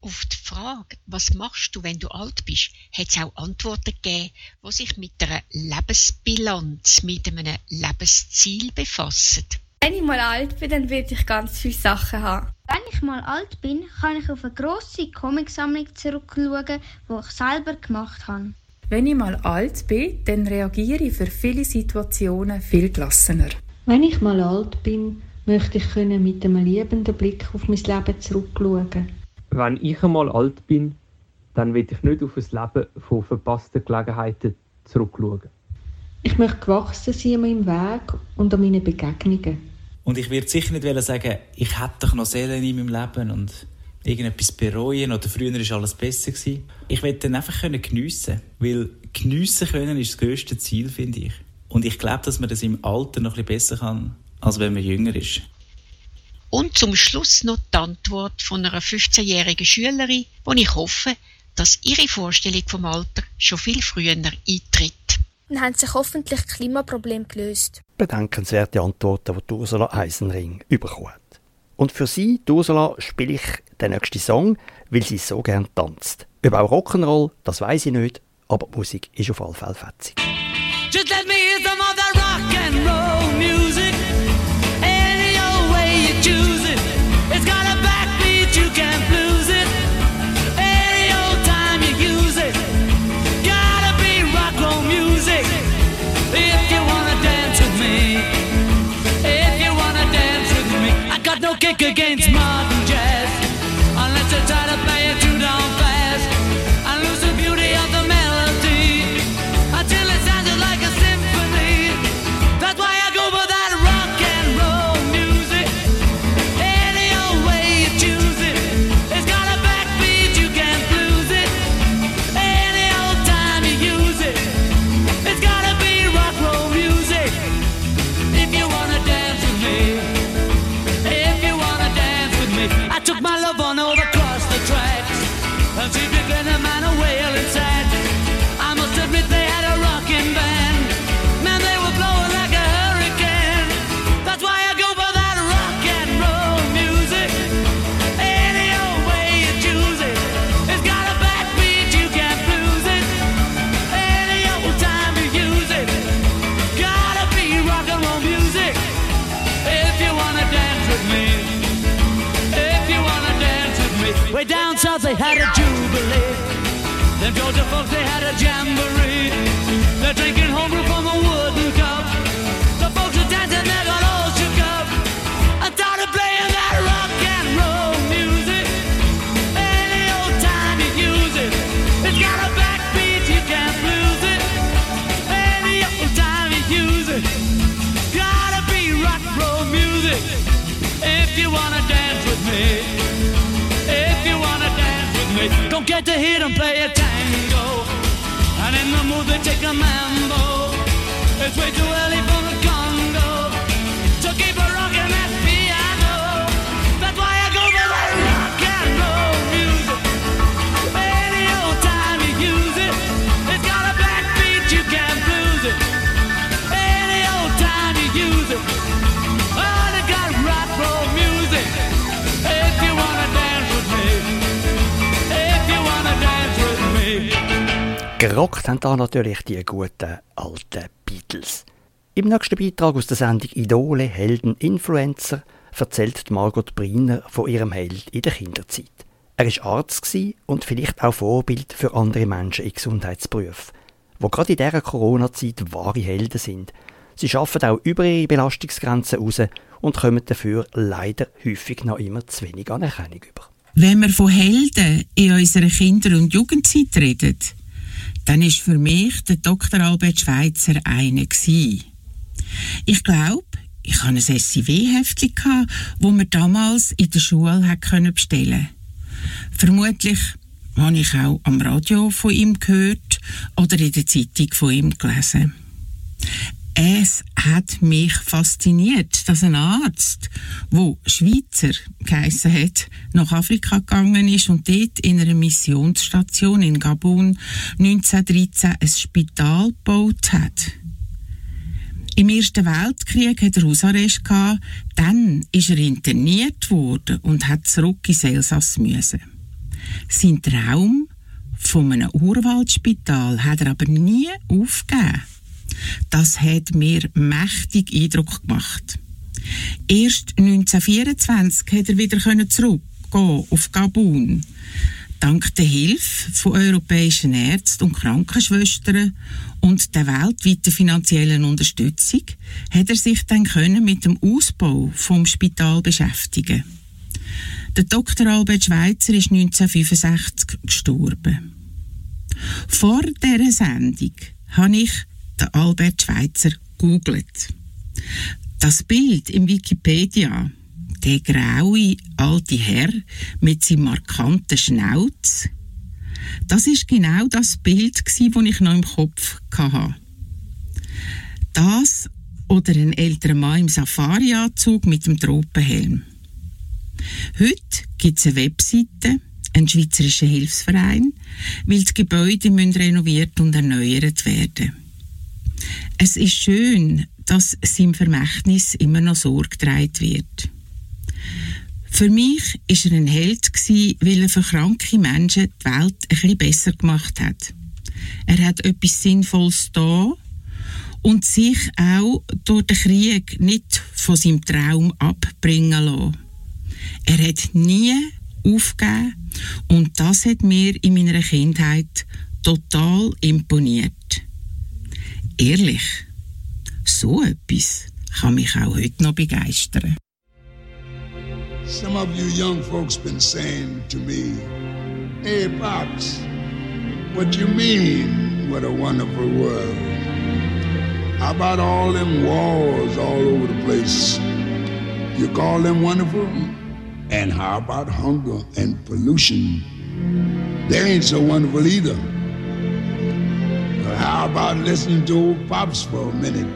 Auf die Frage, was machst du, wenn du alt bist, hat es auch Antworten gegeben, die sich mit einer Lebensbilanz, mit einem Lebensziel befassen. Wenn ich mal alt bin, dann werde ich ganz viele Sachen haben. Wenn ich mal alt bin, kann ich auf eine grosse Comicsammlung zurückschauen, die ich selber gemacht habe. Wenn ich mal alt bin, dann reagiere ich für viele Situationen viel gelassener. Wenn ich mal alt bin, möchte ich mit einem liebenden Blick auf mein Leben zurückschauen. Wenn ich einmal alt bin, dann will ich nicht auf das Leben von verpassten Gelegenheiten zurückschauen. Ich möchte gewachsen sein an meinem Weg und an meinen Begegnungen. Und ich würde sicher nicht sagen, ich hätte doch noch Seelen in meinem Leben und irgendetwas bereuen oder früher war alles besser. Ich will dann einfach geniessen können, weil geniessen können ist das grösste Ziel, finde ich. Und ich glaube, dass man das im Alter noch ein bisschen besser kann, als wenn man jünger ist. Und zum Schluss noch die Antwort von einer 15-jährigen Schülerin, wo ich hoffe, dass ihre Vorstellung vom Alter schon viel früher eintritt. Dann haben sich hoffentlich Klimaprobleme gelöst. Bedenkenswerte Antworten, die Ursula Eisenring bekommen hat. Und für sie, Ursula, spiele ich den nächsten Song, weil sie so gerne tanzt. Ob auch Rock'n'Roll, das weiss ich nicht, aber die Musik ist auf alle Fälle fetzig. Just let me hear some of that rock'n'roll music. Any old way you choose it. It's got a backbeat, you can't lose it. Any old time you use it. Gotta be rock'n'roll music. If you wanna dance with me. If you wanna dance with me. I got no kick against modern jazz. Unless you're tired of playing too down fast. I lose the beauty of the melody. Until it sounds like a symphony. That's why I go for that rock and roll music. Any old way you choose it. It's got a backbeat, you can't lose it. Any old time you use it. It's gotta be rock roll music. If you wanna dance with me. If you wanna dance with me. I took my love on over across the tracks. And see if you can man a whale inside. I must admit they had a rockin' band. Man, they were blowing like a hurricane. That's why I go for that rock and roll music. Any old way you choose it. It's got a backbeat, you can't lose it. Any old time you use it. Gotta be rock and roll music. If you wanna dance with me. If you wanna dance with me. Way down south they had a jubilee. Them Georgia folks, they had a jamboree. They're drinking homebrew from a wooden cup. The folks are dancing, they got all shook up. I started playing that rock and roll music. Any old time you use it. It's got a backbeat, you can't lose it. Any old time you use it. Gotta be rock and roll music. If you wanna dance with me. If you wanna dance with me. Don't get to hear them play a tango. And in the mood they take a mambo. It's way too early for the Congo. So keep a rockin' that piano. That's why I go for that rock and roll music. Any old time you use it. It's got a backbeat, you can't lose it. Any old time you use it. Oh, they got rock roll music. If you wanna dance with me. If you wanna dance with me. Gerockt haben da natürlich die guten alten Beatles. Im nächsten Beitrag aus der Sendung «Idole, Helden, Influencer» erzählt Margot Briner von ihrem Held in der Kinderzeit. Er war Arzt und vielleicht auch Vorbild für andere Menschen in Gesundheitsberufen, die gerade in dieser Corona-Zeit wahre Helden sind. Sie arbeiten auch über ihre Belastungsgrenzen raus und kommen dafür leider häufig noch immer zu wenig Anerkennung über. Wenn wir von Helden in unserer Kinder- und Jugendzeit reden, dann war für mich der Dr. Albert Schweitzer einer. Ich glaube, ich hatte ein SIW-Heftchen, das wir damals in der Schule bestellen konnten. Vermutlich habe ich auch am Radio von ihm gehört oder in der Zeitung von ihm gelesen. Es hat mich fasziniert, dass ein Arzt, der Schweizer geheissen hat, nach Afrika gegangen ist und dort in einer Missionsstation in Gabun 1913 ein Spital gebaut hat. Im Ersten Weltkrieg hatte er Hausarrest, dann ist er interniert worden und hat zurück ins Elsass müssen. Sein Traum von einem Urwaldspital hat er aber nie aufgegeben. Das hat mir mächtig Eindruck gemacht. Erst 1924 konnte er wieder zurückgehen auf Gabun. Dank der Hilfe von europäischen Ärzten und Krankenschwestern und der weltweiten finanziellen Unterstützung konnte er sich dann mit dem Ausbau des Spitals beschäftigen. Der Dr. Albert Schweitzer ist 1965 gestorben. Vor dieser Sendung habe ich den Albert Schweitzer googelt. Das Bild im Wikipedia, der graue alte Herr mit seinem markanten Schnauz, das war genau das Bild, das ich noch im Kopf hatte. Das oder ein älterer Mann im Safari-Anzug mit dem Tropenhelm. Heute gibt es eine Webseite, einen schweizerischen Hilfsverein, weil die Gebäude müssen renoviert und erneuert werden. Es ist schön, dass seinem Vermächtnis immer noch Sorge getragen wird. Für mich war er ein Held, weil er für kranke Menschen die Welt ein bisschen besser gemacht hat. Er hat etwas Sinnvolles getan und sich auch durch den Krieg nicht von seinem Traum abbringen lassen. Er hat nie aufgegeben und das hat mir in meiner Kindheit total imponiert. Ehrlich, so etwas kann mich auch heute noch begeistern. Some of you young folks been saying to me, "Hey, Pops, what you mean, what a wonderful world? How about all them wars all over the place? You call them wonderful? And how about hunger and pollution? They ain't so wonderful either. But how about listening to old Pops for a minute?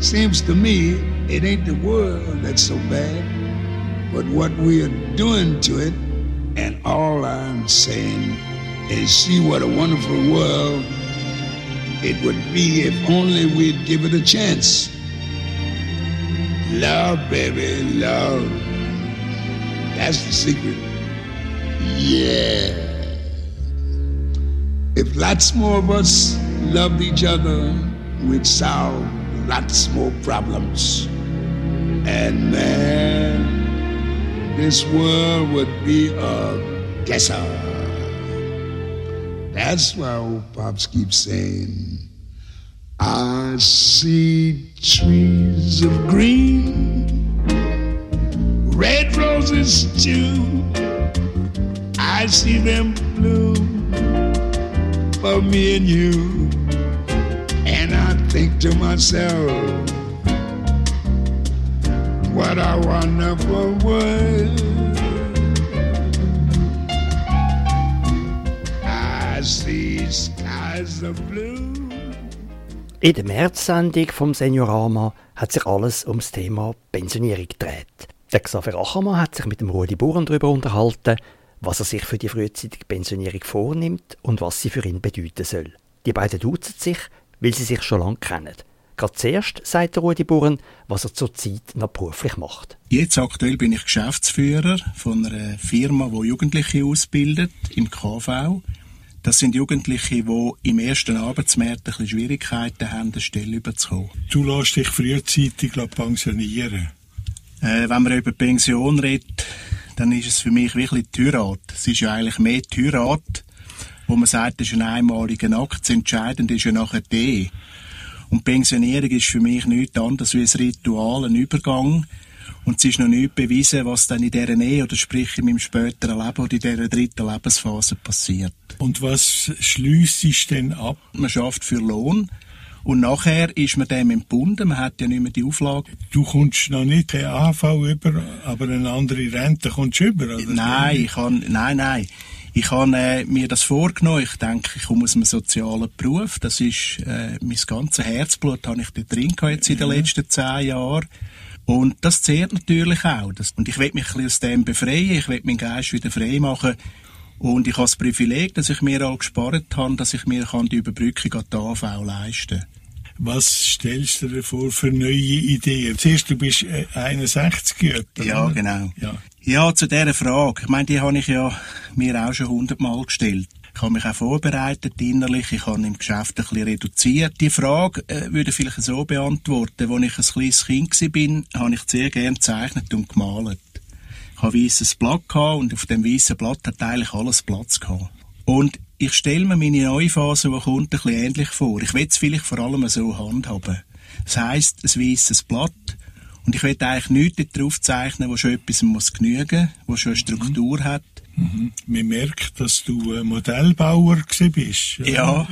Seems to me it ain't the world that's so bad, but what we are doing to it, and all I'm saying is see what a wonderful world it would be if only we'd give it a chance. Love, baby, love. That's the secret. Yeah. If lots more of us loved each other, we'd solve lots more problems. And man, this world would be a guesser." That's why old Pops keeps saying, "I see trees of green, red roses too. I see them bloom for me and you." And I think to myself, what a wonderful world. I see skies of blue. In der Märzsendung vom Seniorama hat sich alles um das Thema Pensionierung gedreht. Der Xavier Achermann hat sich mit dem Rudi Burren darüber unterhalten, was er sich für die frühzeitige Pensionierung vornimmt und was sie für ihn bedeuten soll. Die beiden duzen sich, weil sie sich schon lange kennen. Gerade zuerst sagt Rudi Burren, was er zurzeit noch beruflich macht. Jetzt aktuell bin ich Geschäftsführer von einer Firma, die Jugendliche ausbildet, im KV. Das sind Jugendliche, die im ersten Arbeitsmarkt ein bisschen Schwierigkeiten haben, eine Stelle überzukommen. Du lässt dich frühzeitig pensionieren? Wenn man über Pension redet, dann ist es für mich wirklich die Heirat. Es ist ja eigentlich mehr die Heirat, wo man sagt, das ist ein einmaliger Akt. Entscheidend ist ja nachher die. Und Pensionierung ist für mich nichts anderes wie ein Ritual, ein Übergang. Und es ist noch nicht bewiesen, was dann in dieser Ehe oder sprich in meinem späteren Leben oder in dieser dritten Lebensphase passiert. Und was schliesst sich denn ab? Man arbeitet für Lohn und nachher ist man dem entbunden. Man hat ja nicht mehr die Auflage. Du kommst noch nicht den AV über, aber eine andere Rente kommst du über? Oder? Nein. Ich habe mir das vorgenommen. Ich denke, ich komme aus einem sozialen Beruf. Das ist mein ganzes Herzblut, habe ich da drin gehabt in den letzten 10 Jahren. Und das zehrt natürlich auch. Und ich will mich ein bisschen aus dem befreien. Ich will meinen Geist wieder frei machen. Und ich habe das Privileg, dass ich mir auch gespart habe, dass ich mir die Überbrückung an die AV leisten kann. Was stellst du dir vor für neue Ideen? Siehst du, bist 61er. Ja, genau. Ja, zu dieser Frage. Ich meine, die habe ich ja mir auch schon 100-mal gestellt. Ich habe mich auch vorbereitet innerlich. Ich habe im Geschäft ein bisschen reduziert. Die Frage würde ich vielleicht so beantworten. Als ich ein kleines Kind war, habe ich sehr gerne gezeichnet und gemalt. Ich hatte ein weisses Blatt und auf dem weissen Blatt hat eigentlich alles Platz gehabt. Und ich stelle mir meine neue Phase, die kommt, ein bisschen ähnlich vor. Ich will es vielleicht vor allem so handhaben. Das heisst, ein weisses Blatt. Und ich will eigentlich nichts darauf zeichnen, was schon etwas muss genügen, was schon eine Struktur hat. Mhm. Man merkt, dass du Modellbauer warst. Ja.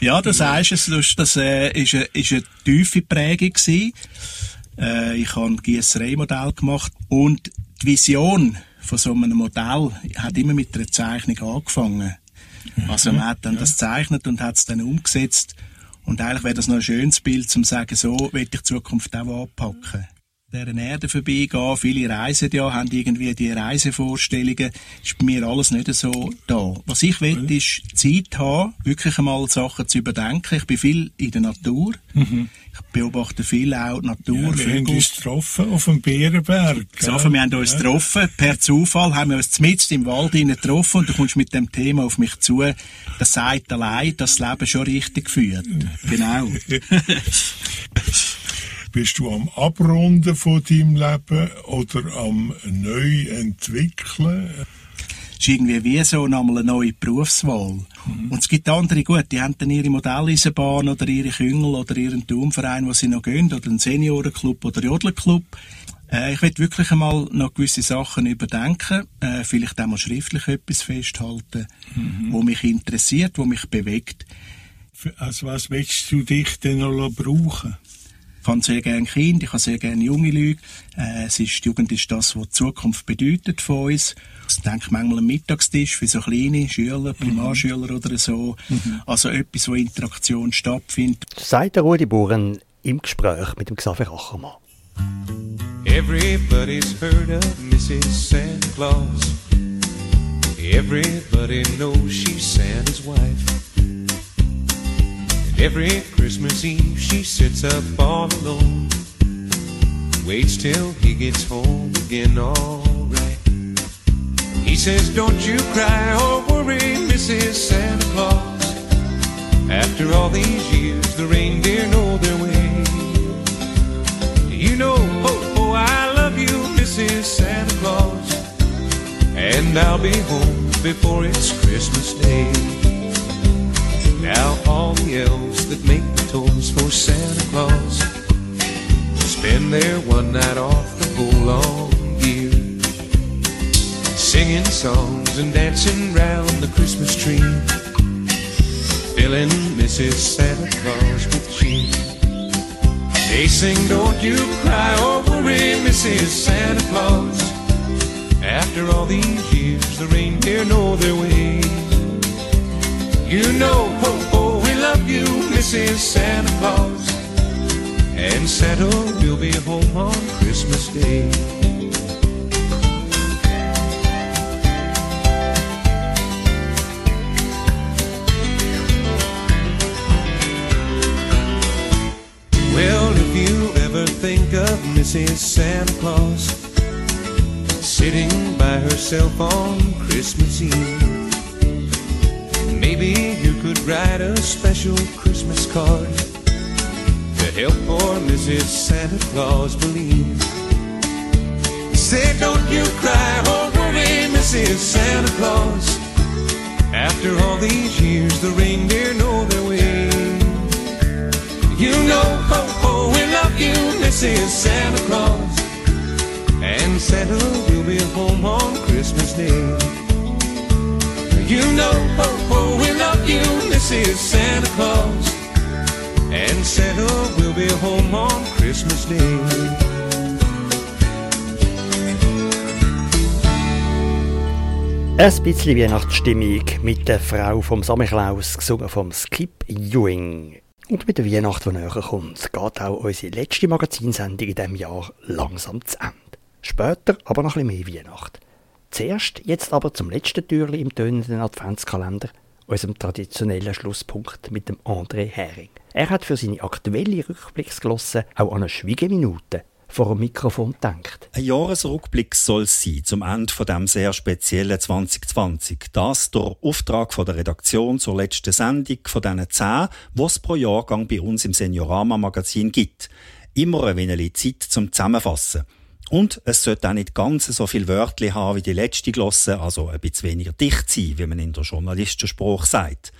Ja, das heisst, das ist eine tiefe Prägung gewesen. Ich habe ein Giesserei-Modell gemacht. Und die Vision von so einem Modell hat immer mit einer Zeichnung angefangen. Also man hat dann das gezeichnet und hat es dann umgesetzt. Und eigentlich wäre das noch ein schönes Bild, um zu sagen, so will ich die Zukunft auch anpacken. deren Erde vorbeigehen. Viele reisen ja, haben irgendwie die Reisevorstellungen. Ist mir alles nicht so da. Was ich will, ist Zeit haben, wirklich einmal Sachen zu überdenken. Ich bin viel in der Natur. Mhm. Ich beobachte viel auch die Natur. Ja, wir haben uns getroffen auf dem Bärenberg. So, wir haben uns getroffen. Per Zufall haben wir uns mitten im Wald getroffen und du kommst mit dem Thema auf mich zu. Das sagt allein, dass das Leben schon richtig führt. Genau. Bist du am Abrunden von deinem Leben oder am Neuentwickeln? Es ist irgendwie wie so nochmal eine neue Berufswahl. Mhm. Und es gibt andere, gut, die haben dann ihre Modelleisenbahn oder ihre Küngel oder ihren Turnverein, wo sie noch gehen, oder einen Seniorenclub oder Jodlerclub. Ich will wirklich einmal noch gewisse Sachen überdenken, vielleicht auch mal schriftlich etwas festhalten, wo mich interessiert, wo mich bewegt. Also was willst du dich denn noch brauchen? Ich habe sehr gerne Kinder, ich habe sehr gerne junge Leute. Die Jugend ist das, was die Zukunft bedeutet von uns. Ich denke manchmal am Mittagstisch für so kleine Schüler, Primarschüler oder so. Mhm. Also etwas, wo Interaktion stattfindet. Sagt der Rudi Burren im Gespräch mit dem Xavier Achermann. Everybody's heard of Mrs. Santa Claus. Everybody knows she's Santa's wife. Every Christmas Eve she sits up all alone, waits till he gets home again, alright. He says, don't you cry or worry, Mrs. Santa Claus. After all these years, the reindeer know their way. You know, oh, oh, I love you, Mrs. Santa Claus, and I'll be home before it's Christmas Day. Now all the elves that make the toys for Santa Claus spend their one night off the whole long year, singing songs and dancing round the Christmas tree, filling Mrs. Santa Claus with cheer. They sing, don't you cry or worry, Mrs. Santa Claus. After all these years, the reindeer know their way. You know, oh, oh, we love you, Mrs. Santa Claus, and Santa will be home on Christmas Day. Well, if you ever think of Mrs. Santa Claus sitting by herself on Christmas Eve, maybe you could write a special Christmas card to help poor Mrs. Santa Claus believe. Say, don't you cry or worry, Mrs. Santa Claus. After all these years, the reindeer know their way. You know, oh, oh, we love you, Mrs. Santa Claus, and Santa will be home on Christmas Day. You know, oh, oh, we love you, Mrs. Santa Claus, and Santa will be home on Christmas Day. Ein bisschen Weihnachtsstimmung mit der Frau vom Samichlaus, gesungen vom Skip Ewing. Und mit der Weihnacht, die näher kommt, geht auch unsere letzte Magazinsendung in diesem Jahr langsam zu Ende. Später aber noch ein bisschen mehr Weihnacht. Zuerst, jetzt aber zum letzten Türchen im tönenden Adventskalender, unserem traditionellen Schlusspunkt mit dem André Hering. Er hat für seine aktuelle Rückblicksglosse auch an eine Schweigeminute vor dem Mikrofon gedacht. Ein Jahresrückblick soll es sein, zum Ende von diesem sehr speziellen 2020. Das durch Auftrag von der Redaktion zur letzten Sendung von diesen 10, die es pro Jahrgang bei uns im Seniorama-Magazin gibt. Immer ein wenig Zeit zum Zusammenfassen. Und es sollte auch nicht ganz so viele Wörtchen haben wie die letzte Glosse, also ein bisschen weniger dicht sein, wie man in der Journalistensprache sagt.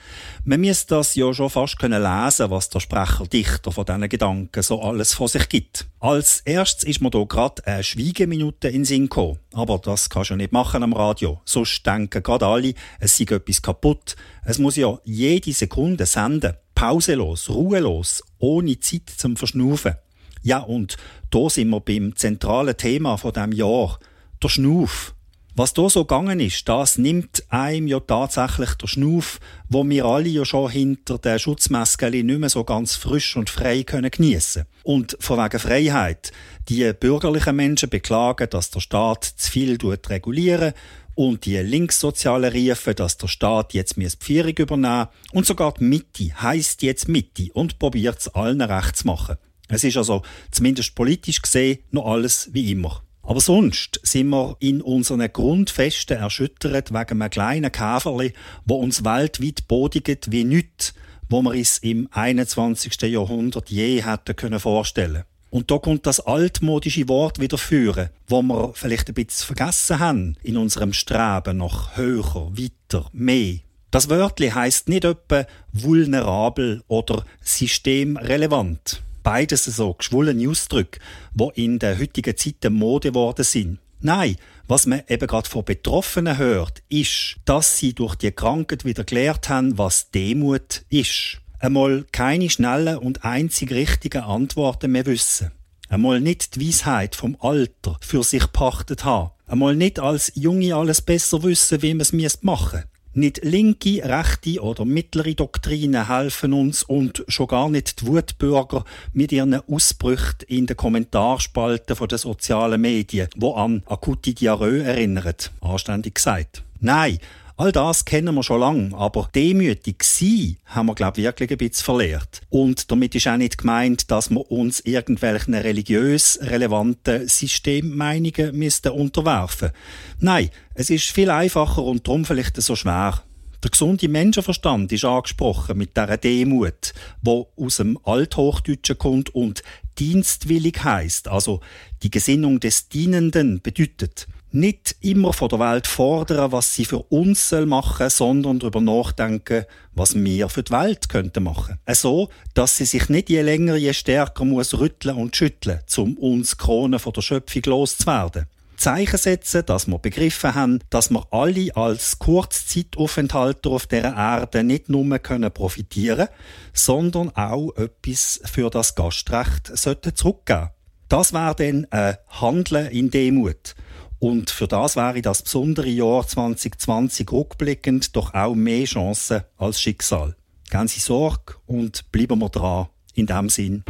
Man müsste das ja schon fast können lesen, was der Sprecher-Dichter von diesen Gedanken so alles von sich gibt. Als erstes ist mir hier gerade eine Schweigeminute in den Sinn gekommen. Aber das kannst du ja nicht machen am Radio. Sonst denken gerade alle, es sei etwas kaputt. Es muss ja jede Sekunde senden. Pauselos, ruhelos, ohne Zeit zum Verschnaufen. Ja, und da sind wir beim zentralen Thema von diesem Jahr. Der Schnauf. Was da so gegangen ist, das nimmt einem ja tatsächlich der Schnuff, wo wir alle ja schon hinter den Schutzmasken nicht mehr so ganz frisch und frei können geniessen. Und von wegen Freiheit. Die bürgerlichen Menschen beklagen, dass der Staat zu viel reguliert und die Linkssozialen riefen, dass der Staat jetzt die Führung übernehmen muss. Und sogar die Mitte heisst jetzt Mitte und probiert es allen recht zu machen. Es ist also, zumindest politisch gesehen, noch alles wie immer. Aber sonst sind wir in unseren Grundfesten erschüttert wegen einem kleinen Käferli, wo uns weltweit bodigt wie nichts, wo wir es im 21. Jahrhundert je hätten vorstellen können. Und da kommt das altmodische Wort wieder führen, wo wir vielleicht ein bisschen vergessen haben in unserem Streben nach höher, weiter, mehr. Das Wörtli heisst nicht etwa vulnerabel oder systemrelevant. Beides so geschwollene Ausdrücke, die in der heutigen Zeit Mode geworden sind. Nein, was man eben gerade von Betroffenen hört, ist, dass sie durch die Krankheit wieder gelernt haben, was Demut ist. Einmal keine schnellen und einzig richtigen Antworten mehr wissen. Einmal nicht die Weisheit vom Alter für sich pachtet haben. Einmal nicht als Junge alles besser wissen, wie man es machen müsste. Nicht linke, rechte oder mittlere Doktrinen helfen uns und schon gar nicht die Wutbürger mit ihren Ausbrüchen in den Kommentarspalten der sozialen Medien, die an akute Diarrhoe erinnern, anständig gesagt. Nein, all das kennen wir schon lange, aber demütig sein haben wir, glaube ich, wirklich ein bisschen verlernt. Und damit ist auch nicht gemeint, dass wir uns irgendwelchen religiös relevanten Systemmeinungen unterwerfen müssten. Nein, es ist viel einfacher und darum vielleicht so schwer. Der gesunde Menschenverstand ist angesprochen mit dieser Demut, die aus dem Althochdeutschen kommt und dienstwillig heisst, also die Gesinnung des Dienenden bedeutet. Nicht immer von der Welt fordern, was sie für uns machen soll, sondern darüber nachdenken, was wir für die Welt könnten machen. So, dass sie sich nicht je länger, je stärker muss rütteln und schütteln, um uns Krone von der Schöpfung loszuwerden. Zeichen setzen, dass wir begriffen haben, dass wir alle als Kurzzeitaufenthalter auf dieser Erde nicht nur profitieren können, sondern auch etwas für das Gastrecht zurückgeben. Das wäre dann ein Handeln in Demut. Und für das wäre das besondere Jahr 2020 rückblickend doch auch mehr Chancen als Schicksal. Gehen Sie Sorge und bleiben wir dran. In diesem Sinn.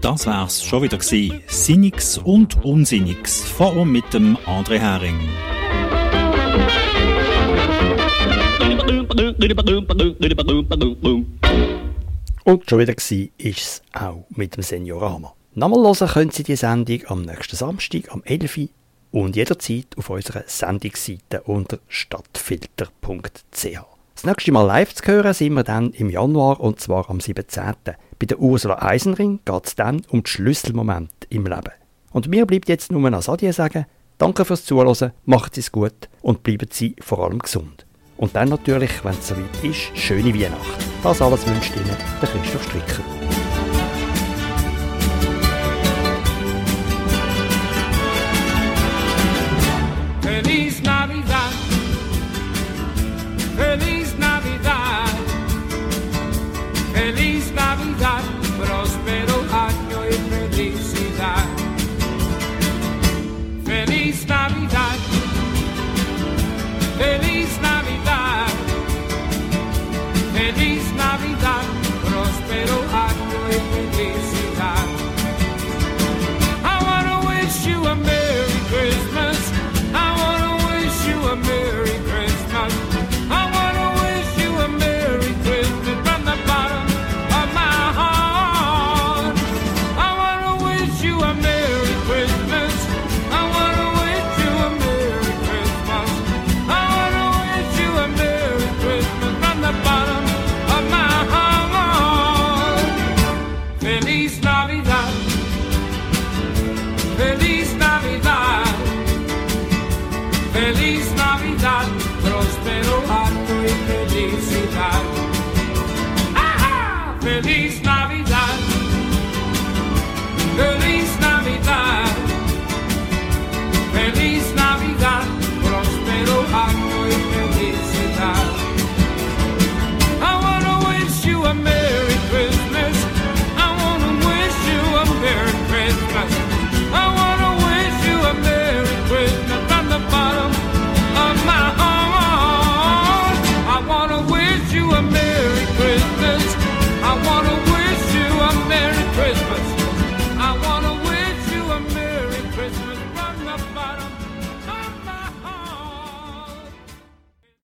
Das wär's schon wieder gewesen. Sinniges und Unsinniges. Vor und mit dem André Hering. Und schon wieder gewesen ist es auch mit dem Seniorama. Nochmal hören können Sie die Sendung am nächsten Samstag, am 11. Uhr und jederzeit auf unserer Sendungsseite unter stadtfilter.ch. Das nächste Mal live zu hören sind wir dann im Januar, und zwar am 17. Bei der Ursula Eisenring geht es dann um die Schlüsselmomente im Leben. Und mir bleibt jetzt nur noch Adieu sagen. Danke fürs Zuhören, machen Sie es gut und bleiben Sie vor allem gesund. Und dann natürlich, wenn es soweit ist, schöne Weihnachten. Das alles wünscht Ihnen der Christoph Stricker.